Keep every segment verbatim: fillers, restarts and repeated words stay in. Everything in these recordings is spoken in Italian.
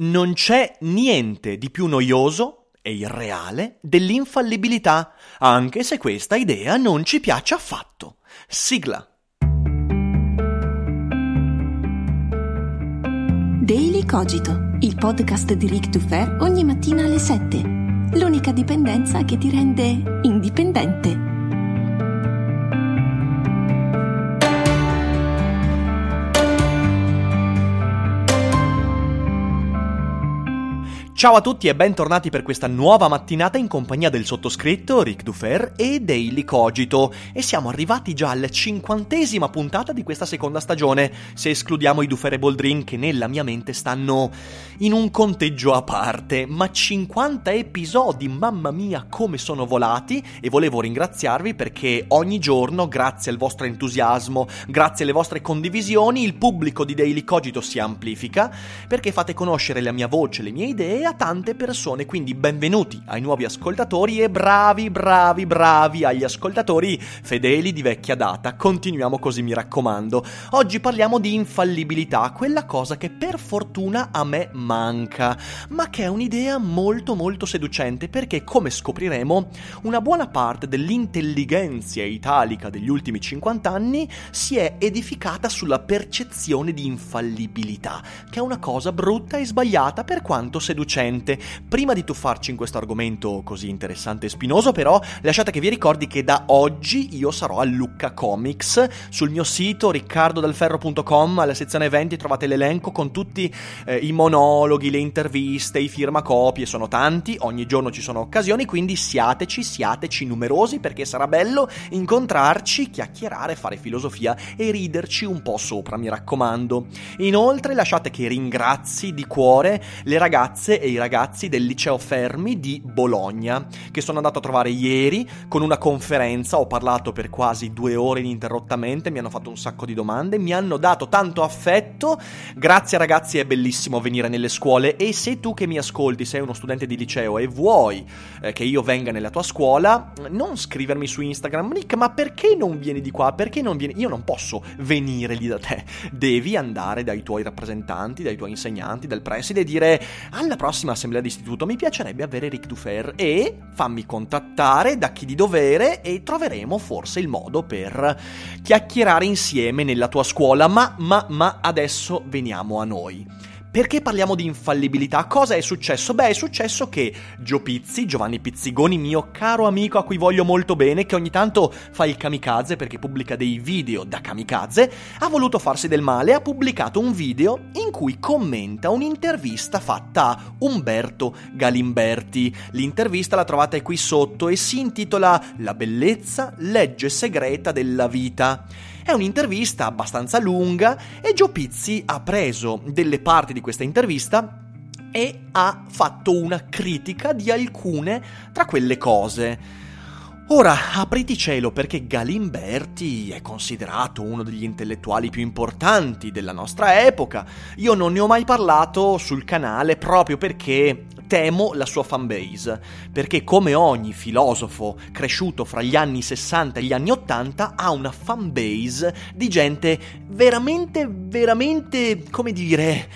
Non c'è niente di più noioso e irreale dell'infallibilità, anche se questa idea non ci piace affatto. Sigla. Daily Cogito, il podcast di Rick Dufer ogni mattina alle sette. L'unica dipendenza che ti rende indipendente. Ciao a tutti e bentornati per questa nuova mattinata in compagnia del sottoscritto Rick Dufer e Daily Cogito, e siamo arrivati già alla cinquantesima puntata di questa seconda stagione, se escludiamo i Dufer e Boldrin che nella mia mente stanno in un conteggio a parte. Ma cinquanta episodi, mamma mia come sono volati, e volevo ringraziarvi perché ogni giorno, grazie al vostro entusiasmo, grazie alle vostre condivisioni, il pubblico di Daily Cogito si amplifica, perché fate conoscere la mia voce, le mie idee a tante persone. Quindi benvenuti ai nuovi ascoltatori e bravi bravi bravi agli ascoltatori fedeli di vecchia data. Continuiamo così, mi raccomando. Oggi parliamo di infallibilità, quella cosa che per fortuna a me manca, ma che è un'idea molto molto seducente, perché come scopriremo una buona parte dell'intelligenza italica degli ultimi cinquanta anni si è edificata sulla percezione di infallibilità, che è una cosa brutta e sbagliata per quanto seducente. Prima di tuffarci in questo argomento così interessante e spinoso, però, lasciate che vi ricordi che da oggi io sarò a Lucca Comics. Sul mio sito riccardodalferro punto com, alla sezione eventi, trovate l'elenco con tutti eh, i monologhi, le interviste, i firmacopie. Sono tanti, ogni giorno ci sono occasioni, quindi siateci, siateci numerosi, perché sarà bello incontrarci, chiacchierare, fare filosofia e riderci un po' sopra, mi raccomando. Inoltre lasciate che ringrazi di cuore le ragazze e i ragazzi del liceo Fermi di Bologna, che sono andato a trovare ieri con una conferenza. Ho parlato per quasi due ore ininterrottamente, mi hanno fatto un sacco di domande, mi hanno dato tanto affetto. Grazie ragazzi, è bellissimo venire nelle scuole, e se tu che mi ascolti sei uno studente di liceo e vuoi eh, che io venga nella tua scuola, non scrivermi su Instagram: Nick, ma perché non vieni di qua? Perché non vieni? Io non posso venire lì da te, devi andare dai tuoi rappresentanti, dai tuoi insegnanti, dal preside e dire: alla prossima assemblea d'istituto mi piacerebbe avere Rick Dufer, e fammi contattare da chi di dovere, e troveremo forse il modo per chiacchierare insieme nella tua scuola. Ma, ma, ma adesso veniamo a noi. Perché parliamo di infallibilità? Cosa è successo? Beh, è successo che Gio Pizzi, Giovanni Pizzigoni, mio caro amico a cui voglio molto bene, che ogni tanto fa il kamikaze perché pubblica dei video da kamikaze, ha voluto farsi del male e ha pubblicato un video in cui commenta un'intervista fatta a Umberto Galimberti. L'intervista la trovate qui sotto e si intitola "La bellezza, legge segreta della vita". È un'intervista abbastanza lunga e Gio Pizzi ha preso delle parti di questa intervista e ha fatto una critica di alcune tra quelle cose. Ora, apriti cielo, perché Galimberti è considerato uno degli intellettuali più importanti della nostra epoca. Io non ne ho mai parlato sul canale proprio perché temo la sua fanbase, perché come ogni filosofo cresciuto fra gli anni sessanta e gli anni ottanta ha una fanbase di gente veramente, veramente, come dire,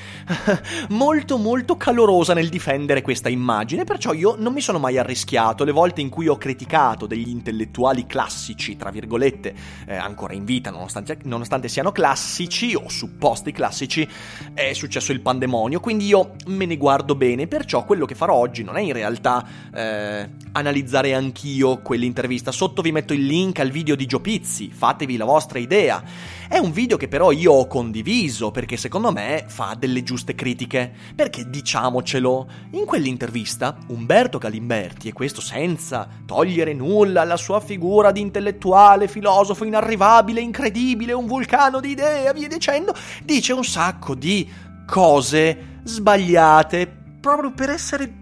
molto molto calorosa nel difendere questa immagine. Perciò io non mi sono mai arrischiato. Le volte in cui ho criticato degli intellettuali classici, tra virgolette, eh, ancora in vita nonostante, nonostante siano classici o supposti classici, è successo il pandemonio, quindi io me ne guardo bene. Perciò quello che farò oggi non è in realtà eh, analizzare anch'io quell'intervista. Sotto vi metto il link al video di Gio Pizzi, fatevi la vostra idea. È un video che però io ho condiviso perché secondo me fa delle giuste critiche, perché diciamocelo, in quell'intervista Umberto Galimberti, e questo senza togliere nulla alla sua figura di intellettuale, filosofo inarrivabile, incredibile, un vulcano di idee e via dicendo, dice un sacco di cose sbagliate, proprio per essere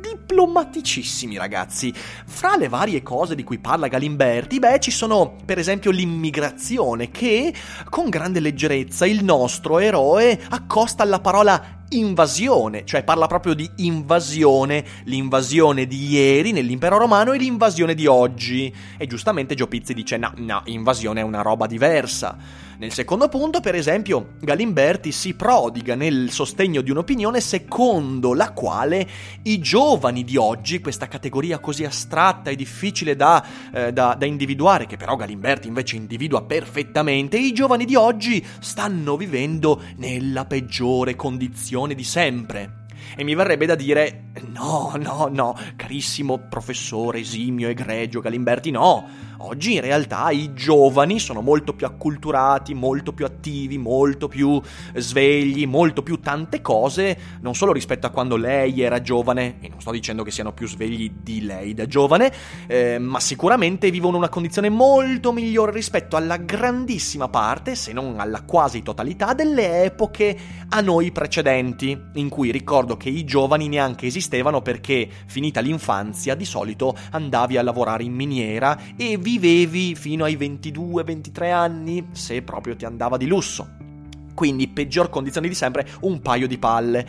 diplomaticissimi, ragazzi. Fra le varie cose di cui parla Galimberti, beh, ci sono per esempio l'immigrazione, che con grande leggerezza il nostro eroe accosta alla parola invasione, cioè parla proprio di invasione, l'invasione di ieri nell'impero romano e l'invasione di oggi. E giustamente Gio Pizzi dice no, no, invasione è una roba diversa. Nel secondo punto, per esempio, Galimberti si prodiga nel sostegno di un'opinione secondo la quale i giovani di oggi, questa categoria così astratta e difficile da, eh, da, da individuare, che però Galimberti invece individua perfettamente, i giovani di oggi stanno vivendo nella peggiore condizione di sempre. E mi verrebbe da dire no, no, no, carissimo professore esimio egregio Galimberti, no, oggi in realtà i giovani sono molto più acculturati, molto più attivi, molto più svegli, molto più tante cose, non solo rispetto a quando lei era giovane, e non sto dicendo che siano più svegli di lei da giovane, eh, ma sicuramente vivono una condizione molto migliore rispetto alla grandissima parte, se non alla quasi totalità, delle epoche a noi precedenti, in cui ricordo che i giovani neanche esistevano, perché finita l'infanzia di solito andavi a lavorare in miniera e vivevi fino ai ventidue ventitré anni, se proprio ti andava di lusso. Quindi peggior condizione di sempre, un paio di palle.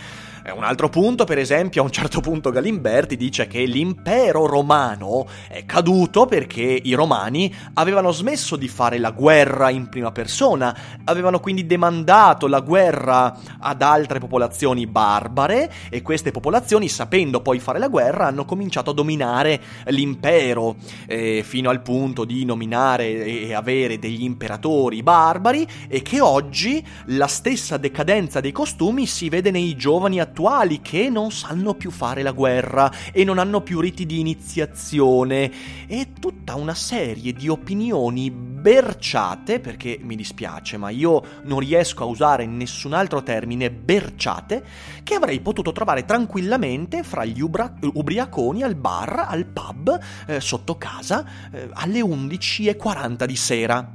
Un altro punto, per esempio, a un certo punto Galimberti dice che l'impero romano è caduto perché i romani avevano smesso di fare la guerra in prima persona, avevano quindi demandato la guerra ad altre popolazioni barbare, e queste popolazioni, sapendo poi fare la guerra, hanno cominciato a dominare l'impero, eh, fino al punto di nominare e avere degli imperatori barbari, e che oggi la stessa decadenza dei costumi si vede nei giovani attuali, che non sanno più fare la guerra e non hanno più riti di iniziazione e tutta una serie di opinioni berciate, perché mi dispiace ma io non riesco a usare nessun altro termine, berciate, che avrei potuto trovare tranquillamente fra gli ubra- ubriaconi al bar, al pub, eh, sotto casa, eh, alle undici e quaranta di sera.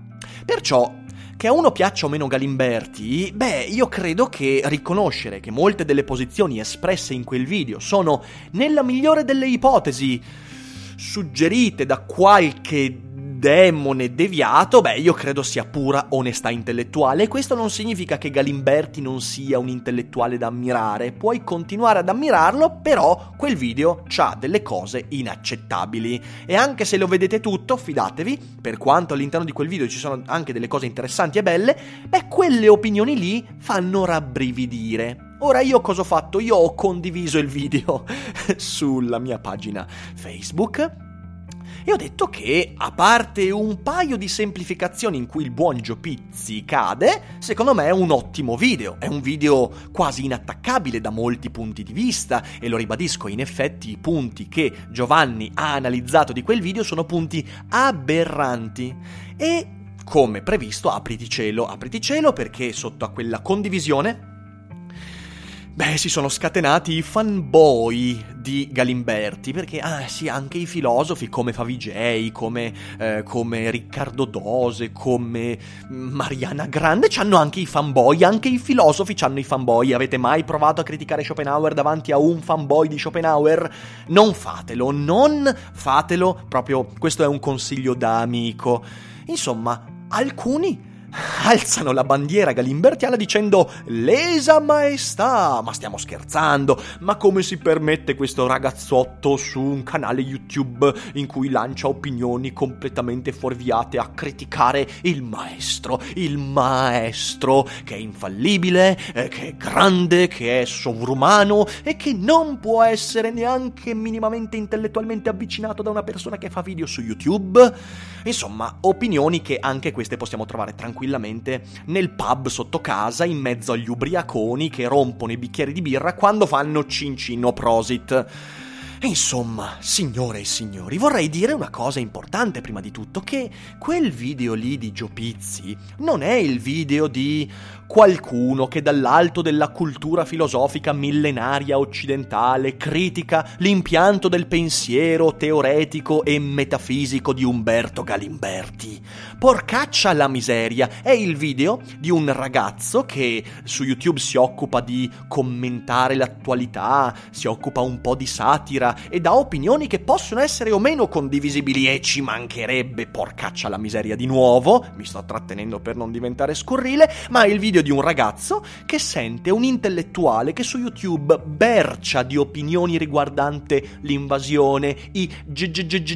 Perciò, che a uno piaccia o meno Galimberti, beh, io credo che riconoscere che molte delle posizioni espresse in quel video sono, nella migliore delle ipotesi, suggerite da qualche demone deviato, beh, io credo sia pura onestà intellettuale. E questo non significa che Galimberti non sia un intellettuale da ammirare, puoi continuare ad ammirarlo, però quel video c'ha delle cose inaccettabili, e anche se lo vedete tutto, fidatevi, per quanto all'interno di quel video ci sono anche delle cose interessanti e belle, beh, quelle opinioni lì fanno rabbrividire. Ora, io cosa ho fatto? Io ho condiviso il video sulla mia pagina Facebook e ho detto che, a parte un paio di semplificazioni in cui il buon Gio Pizzi cade, secondo me è un ottimo video, è un video quasi inattaccabile da molti punti di vista, e lo ribadisco, in effetti i punti che Giovanni ha analizzato di quel video sono punti aberranti. E come previsto, apriti cielo, apriti cielo, perché sotto a quella condivisione, beh, si sono scatenati i fanboy di Galimberti, perché, ah sì, anche i filosofi come Favij, come, eh, come Riccardo Dose, come Mariana Grande, c'hanno anche i fanboy, anche i filosofi c'hanno i fanboy. Avete mai provato a criticare Schopenhauer davanti a un fanboy di Schopenhauer? Non fatelo, non fatelo, proprio questo è un consiglio da amico. Insomma, alcuni alzano la bandiera galimbertiana dicendo lesa maestà, ma stiamo scherzando, ma come si permette questo ragazzotto su un canale YouTube in cui lancia opinioni completamente fuorviate a criticare il maestro, il maestro che è infallibile, eh, che è grande, che è sovrumano e che non può essere neanche minimamente intellettualmente avvicinato da una persona che fa video su YouTube. Insomma, opinioni che anche queste possiamo trovare tranquillamente nel pub sotto casa, in mezzo agli ubriaconi che rompono i bicchieri di birra quando fanno cincino prosit. E insomma, signore e signori, vorrei dire una cosa importante prima di tutto, che quel video lì di Gio Pizzi non è il video di qualcuno che dall'alto della cultura filosofica millenaria occidentale critica l'impianto del pensiero teoretico e metafisico di Umberto Galimberti. Porcaccia la miseria, è il video di un ragazzo che su YouTube si occupa di commentare l'attualità, si occupa un po' di satira e dà opinioni che possono essere o meno condivisibili, e ci mancherebbe, porcaccia la miseria di nuovo, mi sto trattenendo per non diventare scurrile, ma il video di un ragazzo che sente un intellettuale che su YouTube bercia di opinioni riguardante l'invasione, i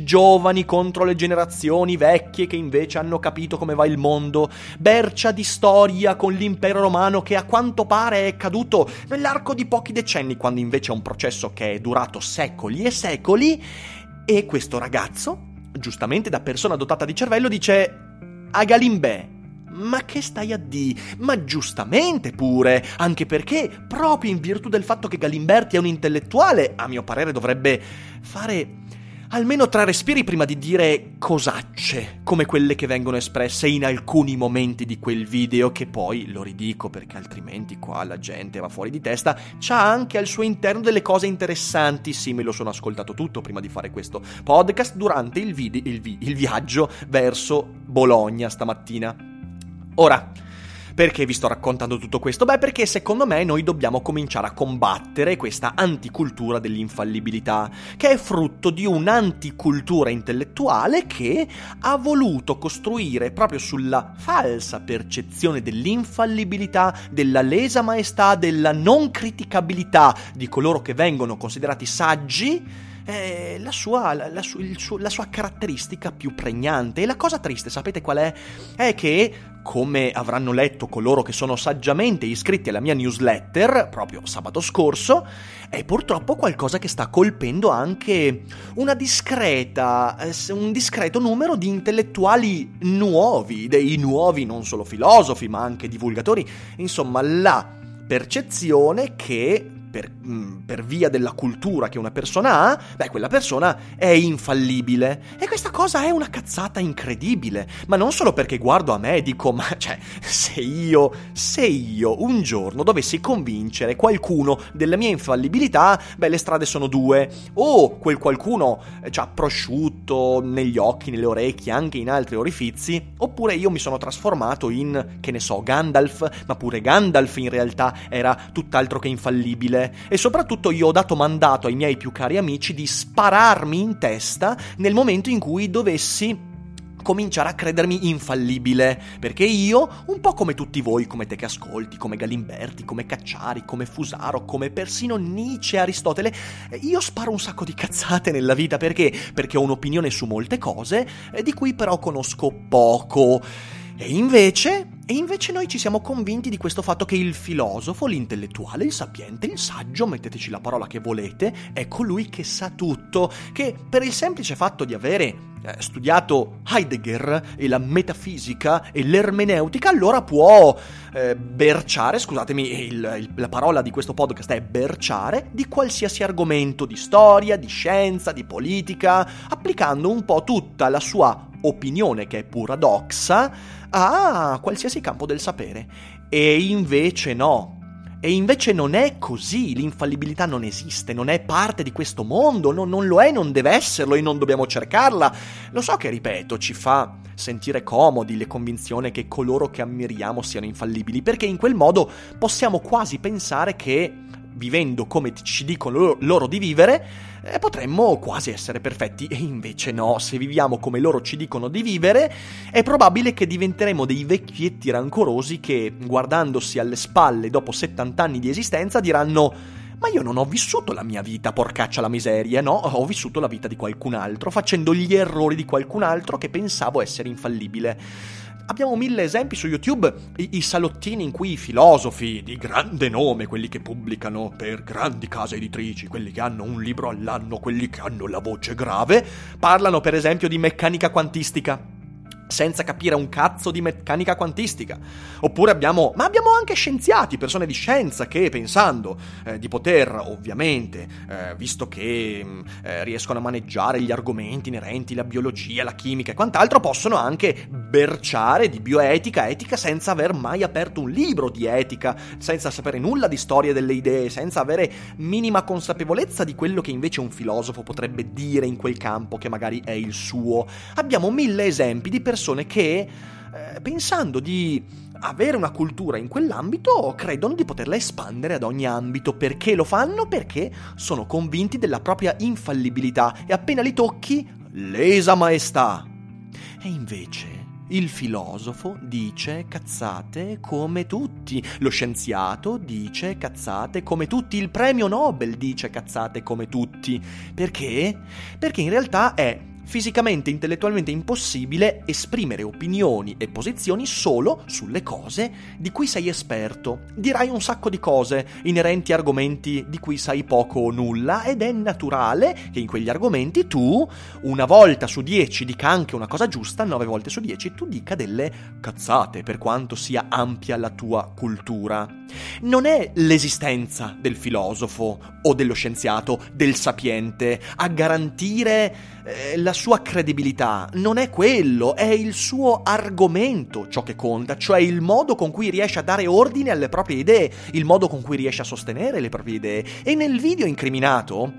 giovani contro le generazioni vecchie che invece hanno capito come va il mondo, bercia di storia con l'impero romano che a quanto pare è caduto nell'arco di pochi decenni, quando invece è un processo che è durato secoli e secoli. E questo ragazzo, giustamente da persona dotata di cervello, dice a Galimbè: ma che stai a dì? Ma giustamente pure, anche perché proprio in virtù del fatto che Galimberti è un intellettuale, a mio parere dovrebbe fare almeno tre respiri prima di dire cosacce come quelle che vengono espresse in alcuni momenti di quel video, che poi, lo ridico perché altrimenti qua la gente va fuori di testa, c'ha anche al suo interno delle cose interessanti. Sì, me lo sono ascoltato tutto prima di fare questo podcast durante il, video, il, vi, il viaggio verso Bologna stamattina. Ora, perché vi sto raccontando tutto questo? Beh, perché secondo me noi dobbiamo cominciare a combattere questa anticultura dell'infallibilità, che è frutto di un'anticultura intellettuale che ha voluto costruire proprio sulla falsa percezione dell'infallibilità, della lesa maestà, della non criticabilità di coloro che vengono considerati saggi, Eh, la, sua, la, la, su, il suo, la sua caratteristica più pregnante. E la cosa triste, sapete qual è? È che, come avranno letto coloro che sono saggiamente iscritti alla mia newsletter proprio sabato scorso, è purtroppo qualcosa che sta colpendo anche una discreta, un discreto numero di intellettuali nuovi, dei nuovi non solo filosofi ma anche divulgatori. Insomma, la percezione che Per, per via della cultura che una persona ha, beh, quella persona è infallibile. E questa cosa è una cazzata incredibile, ma non solo perché guardo a me e dico, ma cioè, se io, se io un giorno dovessi convincere qualcuno della mia infallibilità, beh, le strade sono due: o quel qualcuno ci ha prosciutto negli occhi, nelle orecchie, anche in altri orifizi, oppure io mi sono trasformato in, che ne so, Gandalf, ma pure Gandalf in realtà era tutt'altro che infallibile. E soprattutto io ho dato mandato ai miei più cari amici di spararmi in testa nel momento in cui dovessi cominciare a credermi infallibile, perché io, un po' come tutti voi, come te che ascolti, come Galimberti, come Cacciari, come Fusaro, come persino Nietzsche, Aristotele, io sparo un sacco di cazzate nella vita. Perché? Perché ho un'opinione su molte cose di cui però conosco poco. E invece... E invece noi ci siamo convinti di questo fatto, che il filosofo, l'intellettuale, il sapiente, il saggio, metteteci la parola che volete, è colui che sa tutto, che per il semplice fatto di avere eh, studiato Heidegger e la metafisica e l'ermeneutica, allora può eh, berciare, scusatemi, il, il, la parola di questo podcast è berciare, di qualsiasi argomento, di storia, di scienza, di politica, applicando un po' tutta la sua opinione, che è pura doxa, a qualsiasi campo del sapere. E invece no. E invece non è così, l'infallibilità non esiste, non è parte di questo mondo, no, non lo è, non deve esserlo e non dobbiamo cercarla. Lo so che, ripeto, ci fa sentire comodi la convinzione che coloro che ammiriamo siano infallibili, perché in quel modo possiamo quasi pensare che, vivendo come ci dicono loro di vivere, eh, potremmo quasi essere perfetti. E invece no, se viviamo come loro ci dicono di vivere, è probabile che diventeremo dei vecchietti rancorosi che, guardandosi alle spalle dopo settanta anni di esistenza, diranno: ma io non ho vissuto la mia vita, porcaccia la miseria, no, ho vissuto la vita di qualcun altro, facendo gli errori di qualcun altro che pensavo essere infallibile. Abbiamo mille esempi su YouTube, i, i salottini in cui i filosofi di grande nome, quelli che pubblicano per grandi case editrici, quelli che hanno un libro all'anno, quelli che hanno la voce grave, parlano per esempio di meccanica quantistica. senza capire un cazzo di meccanica quantistica. Oppure abbiamo, ma abbiamo anche scienziati, persone di scienza che pensando eh, di poter, ovviamente, eh, visto che eh, riescono a maneggiare gli argomenti inerenti alla biologia, alla chimica e quant'altro, possono anche berciare di bioetica, etica, senza aver mai aperto un libro di etica, senza sapere nulla di storia delle idee, senza avere minima consapevolezza di quello che invece un filosofo potrebbe dire in quel campo che magari è il suo. Abbiamo mille esempi di persone che, eh, pensando di avere una cultura in quell'ambito, credono di poterla espandere ad ogni ambito. Perché lo fanno? Perché sono convinti della propria infallibilità e appena li tocchi, lesa maestà. E invece il filosofo dice cazzate come tutti, lo scienziato dice cazzate come tutti, il premio Nobel dice cazzate come tutti. Perché? Perché in realtà è fisicamente, intellettualmente impossibile esprimere opinioni e posizioni solo sulle cose di cui sei esperto. Dirai un sacco di cose inerenti a argomenti di cui sai poco o nulla ed è naturale che in quegli argomenti tu, una volta su dieci, dica anche una cosa giusta, nove volte su dieci tu dica delle cazzate, per quanto sia ampia la tua cultura. Non è l'esistenza del filosofo o dello scienziato, del sapiente, a garantire eh, la sua credibilità, non è quello, è il suo argomento ciò che conta, cioè il modo con cui riesce a dare ordine alle proprie idee, il modo con cui riesce a sostenere le proprie idee. E nel video incriminato,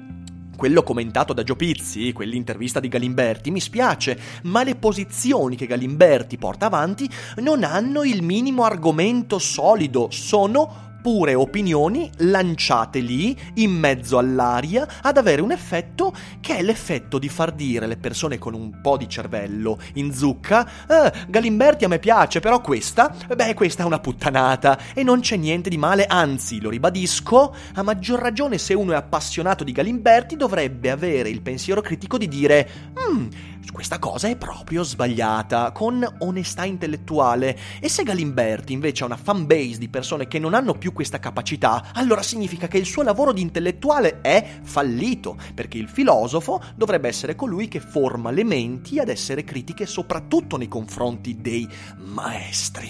quello commentato da Gio Pizzi, quell'intervista di Galimberti, mi spiace, ma le posizioni che Galimberti porta avanti non hanno il minimo argomento solido, sono pure opinioni lanciate lì, in mezzo all'aria, ad avere un effetto che è l'effetto di far dire alle persone con un po' di cervello in zucca eh, Galimberti a me piace, però questa, beh questa è una puttanata e non c'è niente di male, anzi, lo ribadisco, a maggior ragione se uno è appassionato di Galimberti dovrebbe avere il pensiero critico di dire mm, questa cosa è proprio sbagliata, con onestà intellettuale. E se Galimberti invece ha una fan base di persone che non hanno più questa capacità, allora significa che il suo lavoro di intellettuale è fallito, perché il filosofo dovrebbe essere colui che forma le menti ad essere critiche soprattutto nei confronti dei maestri.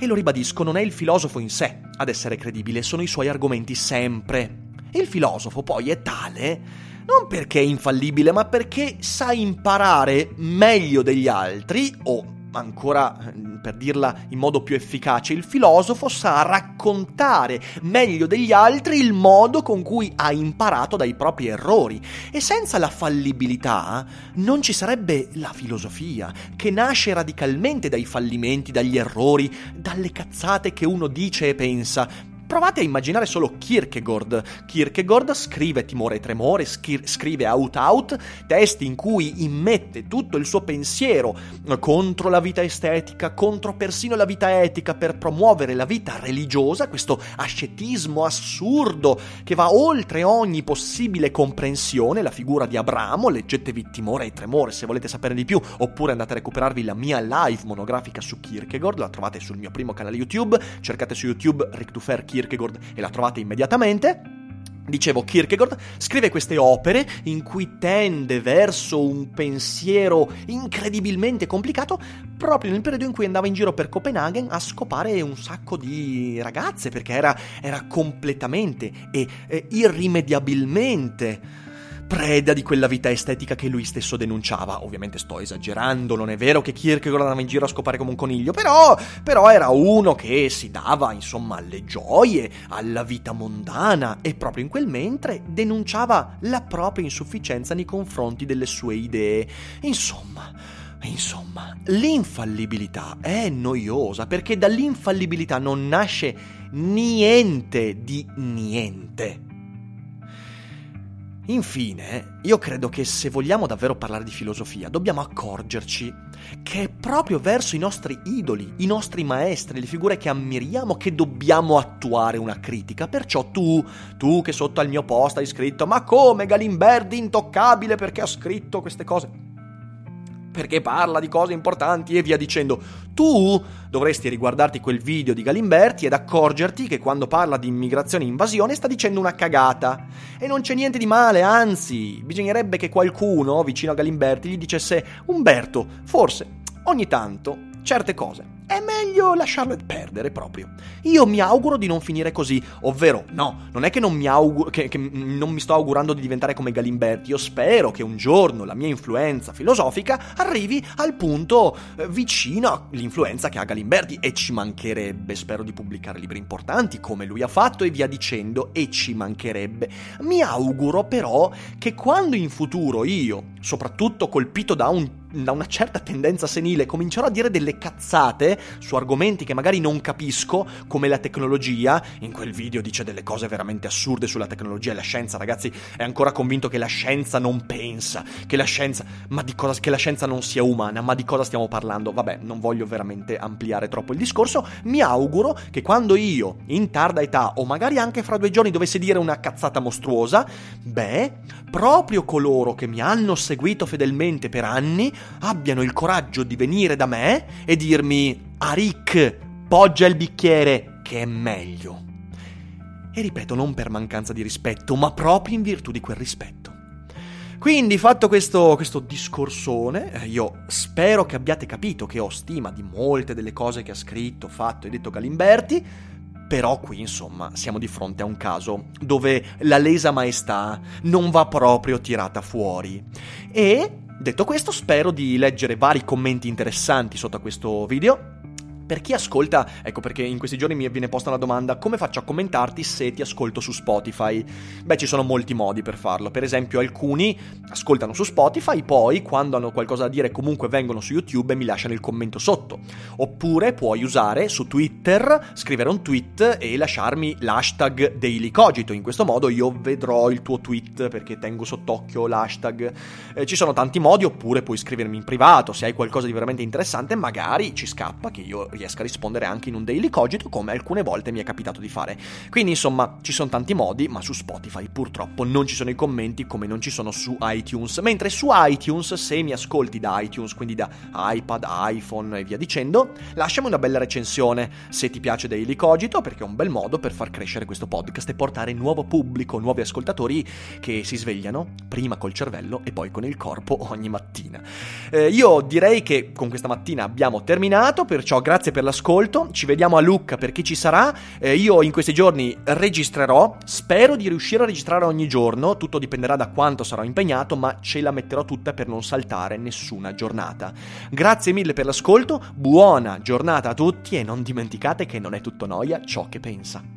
E lo ribadisco, non è il filosofo in sé ad essere credibile, sono i suoi argomenti sempre. Il filosofo poi è tale non perché è infallibile, ma perché sa imparare meglio degli altri, o ancora per dirla in modo più efficace, il filosofo sa raccontare meglio degli altri il modo con cui ha imparato dai propri errori. E senza la fallibilità non ci sarebbe la filosofia, che nasce radicalmente dai fallimenti, dagli errori, dalle cazzate che uno dice e pensa. Provate a immaginare solo Kierkegaard. Kierkegaard scrive Timore e Tremore, scri- scrive Out Out, testi in cui immette tutto il suo pensiero contro la vita estetica, contro persino la vita etica, per promuovere la vita religiosa, questo ascetismo assurdo che va oltre ogni possibile comprensione, la figura di Abramo. Leggetevi Timore e Tremore se volete sapere di più, oppure andate a recuperarvi la mia live monografica su Kierkegaard, la trovate sul mio primo canale YouTube, cercate su YouTube Rick Dufer Kierkegaard e la trovate immediatamente. Dicevo, Kierkegaard scrive queste opere in cui tende verso un pensiero incredibilmente complicato proprio nel periodo in cui andava in giro per Copenaghen a scopare un sacco di ragazze, perché era, era completamente e, e irrimediabilmente preda di quella vita estetica che lui stesso denunciava. Ovviamente sto esagerando, non è vero che Kierkegaard andava in giro a scopare come un coniglio, però, però era uno che si dava, insomma, alle gioie, alla vita mondana, e proprio in quel mentre denunciava la propria insufficienza nei confronti delle sue idee. Insomma... Insomma, l'infallibilità è noiosa, perché dall'infallibilità non nasce niente di niente. Infine, io credo che se vogliamo davvero parlare di filosofia, dobbiamo accorgerci che è proprio verso i nostri idoli, i nostri maestri, le figure che ammiriamo, che dobbiamo attuare una critica. Perciò tu, tu che sotto al mio post hai scritto «Ma come Galimberti intoccabile perché ha scritto queste cose?» perché parla di cose importanti e via dicendo. Tu dovresti riguardarti quel video di Galimberti ed accorgerti che quando parla di immigrazione e invasione sta dicendo una cagata. E non c'è niente di male, anzi, bisognerebbe che qualcuno vicino a Galimberti gli dicesse «Umberto, forse ogni tanto certe cose è meglio lasciarle perdere proprio. Io mi auguro di non finire così, ovvero no, non è che non mi auguro che, che non mi sto augurando di diventare come Galimberti. Io spero che un giorno la mia influenza filosofica arrivi al punto eh, vicino all'influenza che ha Galimberti, e ci mancherebbe, spero di pubblicare libri importanti come lui ha fatto e via dicendo, e ci mancherebbe. Mi auguro però che quando in futuro io, soprattutto colpito da un da una certa tendenza senile, comincerò a dire delle cazzate su argomenti che magari non capisco, come la tecnologia. In quel video dice delle cose veramente assurde sulla tecnologia e la scienza. Ragazzi, è ancora convinto che la scienza non pensa, che la scienza, ma di cosa, che la scienza non sia umana, ma di cosa stiamo parlando? Vabbè, non voglio veramente ampliare troppo il discorso. Mi auguro che quando io, in tarda età, o magari anche fra due giorni, dovessi dire una cazzata mostruosa, beh, proprio coloro che mi hanno seguito fedelmente per anni abbiano il coraggio di venire da me e dirmi: "Ah, Rick, poggia il bicchiere, che è meglio". E ripeto, non per mancanza di rispetto, ma proprio in virtù di quel rispetto. Quindi, fatto questo, questo discorsone, io spero che abbiate capito che ho stima di molte delle cose che ha scritto, fatto e detto Galimberti. Però qui, insomma, siamo di fronte a un caso dove la lesa maestà non va proprio tirata fuori. E, detto questo, spero di leggere vari commenti interessanti sotto a questo video. Per chi ascolta, ecco perché in questi giorni mi viene posta una domanda: come faccio a commentarti se ti ascolto su Spotify? Beh, ci sono molti modi per farlo. Per esempio, alcuni ascoltano su Spotify, poi quando hanno qualcosa da dire comunque vengono su YouTube e mi lasciano il commento sotto. Oppure puoi usare su Twitter, scrivere un tweet e lasciarmi l'hashtag Daily Cogito. In questo modo io vedrò il tuo tweet perché tengo sott'occhio l'hashtag. Eh, ci sono tanti modi. Oppure puoi scrivermi in privato se hai qualcosa di veramente interessante, magari ci scappa che io riesca a rispondere anche in un Daily Cogito, come alcune volte mi è capitato di fare. Quindi, insomma, ci sono tanti modi, ma su Spotify purtroppo non ci sono i commenti, come non ci sono su iTunes. Mentre su iTunes, se mi ascolti da iTunes, quindi da iPad, iPhone e via dicendo, lasciami una bella recensione se ti piace Daily Cogito, perché è un bel modo per far crescere questo podcast e portare nuovo pubblico, nuovi ascoltatori che si svegliano prima col cervello e poi con il corpo ogni mattina. Eh, io direi che con questa mattina abbiamo terminato, perciò grazie per l'ascolto, ci vediamo a Lucca per chi ci sarà. Eh, io in questi giorni registrerò, spero di riuscire a registrare ogni giorno, tutto dipenderà da quanto sarò impegnato, ma ce la metterò tutta per non saltare nessuna giornata. Grazie mille per l'ascolto, buona giornata a tutti e non dimenticate che non è tutto noia ciò che pensa.